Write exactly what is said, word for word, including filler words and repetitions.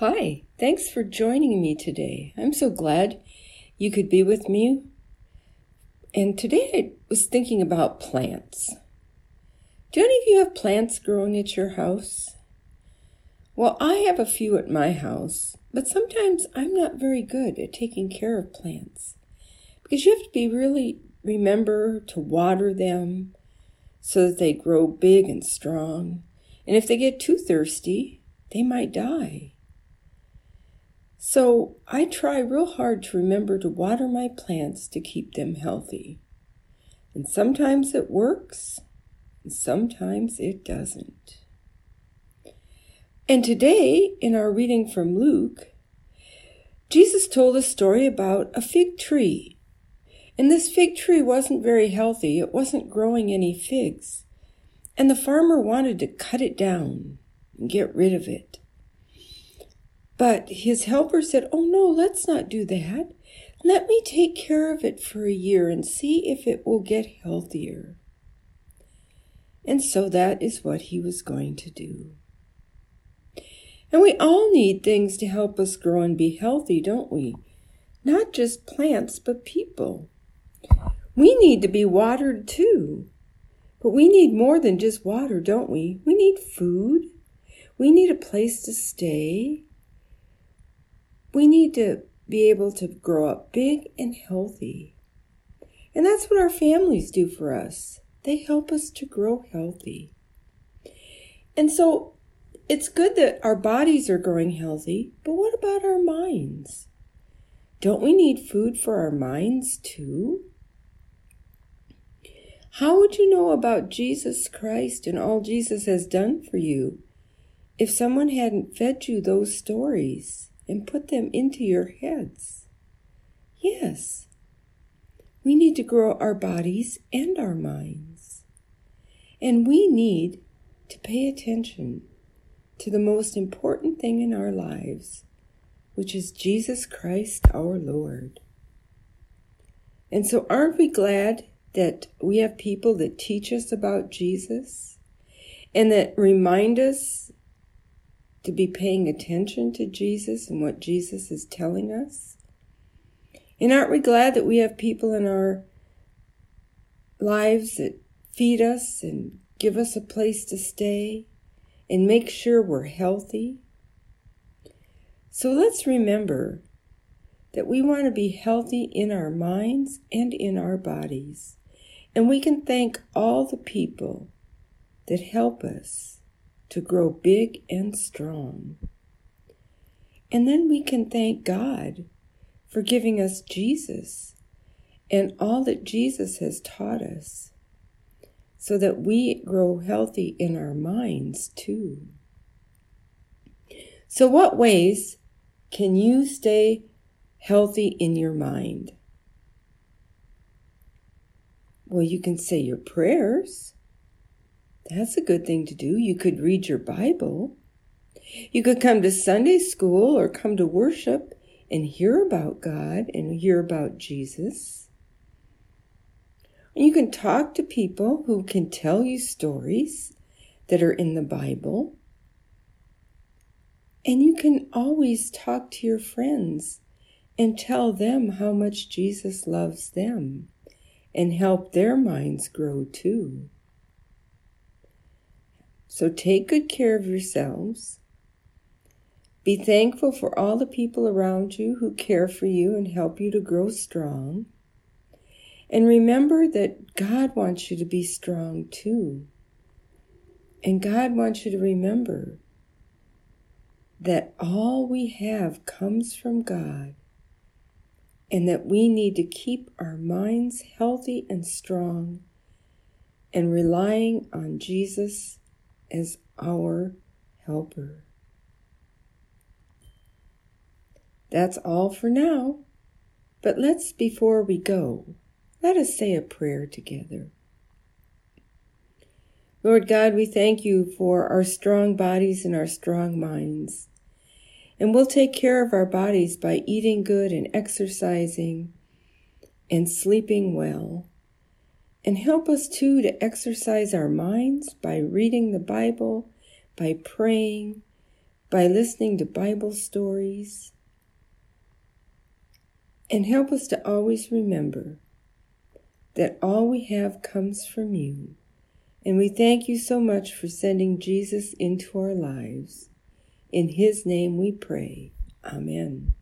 Hi, thanks for joining me today. I'm so glad you could be with me. And today I was thinking about plants. Do any of you have plants growing at your house? Well, I have a few at my house, but sometimes I'm not very good at taking care of plants because you have to be really remember to water them so that they grow big and strong. And if they get too thirsty, they might die. So I try real hard to remember to water my plants to keep them healthy. And sometimes it works, and sometimes it doesn't. And today, in our reading from Luke, Jesus told a story about a fig tree. And this fig tree wasn't very healthy. It wasn't growing any figs. And the farmer wanted to cut it down and get rid of it. But his helper said, "Oh no, let's not do that. Let me take care of it for a year and see if it will get healthier." And so that is what he was going to do. And we all need things to help us grow and be healthy, don't we? Not just plants, but people. We need to be watered too. But we need more than just water, don't we? We need food. We need a place to stay. We need to be able to grow up big and healthy. And that's what our families do for us. They help us to grow healthy. And so it's good that our bodies are growing healthy, but what about our minds? Don't we need food for our minds too? How would you know about Jesus Christ and all Jesus has done for you if someone hadn't fed you those stories and put them into your heads? Yes, we need to grow our bodies and our minds. And we need to pay attention to the most important thing in our lives, which is Jesus Christ our Lord. And so aren't we glad that we have people that teach us about Jesus and that remind us to be paying attention to Jesus and what Jesus is telling us? And aren't we glad that we have people in our lives that feed us and give us a place to stay and make sure we're healthy? So let's remember that we want to be healthy in our minds and in our bodies. And we can thank all the people that help us to grow big and strong. And then we can thank God for giving us Jesus and all that Jesus has taught us so that we grow healthy in our minds too. So what ways can you stay healthy in your mind? Well, you can say your prayers. That's a good thing to do. You could read your Bible. You could come to Sunday school or come to worship and hear about God and hear about Jesus. And you can talk to people who can tell you stories that are in the Bible. And you can always talk to your friends and tell them how much Jesus loves them and help their minds grow too. So take good care of yourselves. Be thankful for all the people around you who care for you and help you to grow strong. And remember that God wants you to be strong too. And God wants you to remember that all we have comes from God and that we need to keep our minds healthy and strong and relying on Jesus as our helper. That's all for now, but let's, before we go, let us say a prayer together. Lord God, we thank you for our strong bodies and our strong minds, and we'll take care of our bodies by eating good and exercising and sleeping well. And help us, too, to exercise our minds by reading the Bible, by praying, by listening to Bible stories, and help us to always remember that all we have comes from you. And we thank you so much for sending Jesus into our lives. In his name we pray. Amen.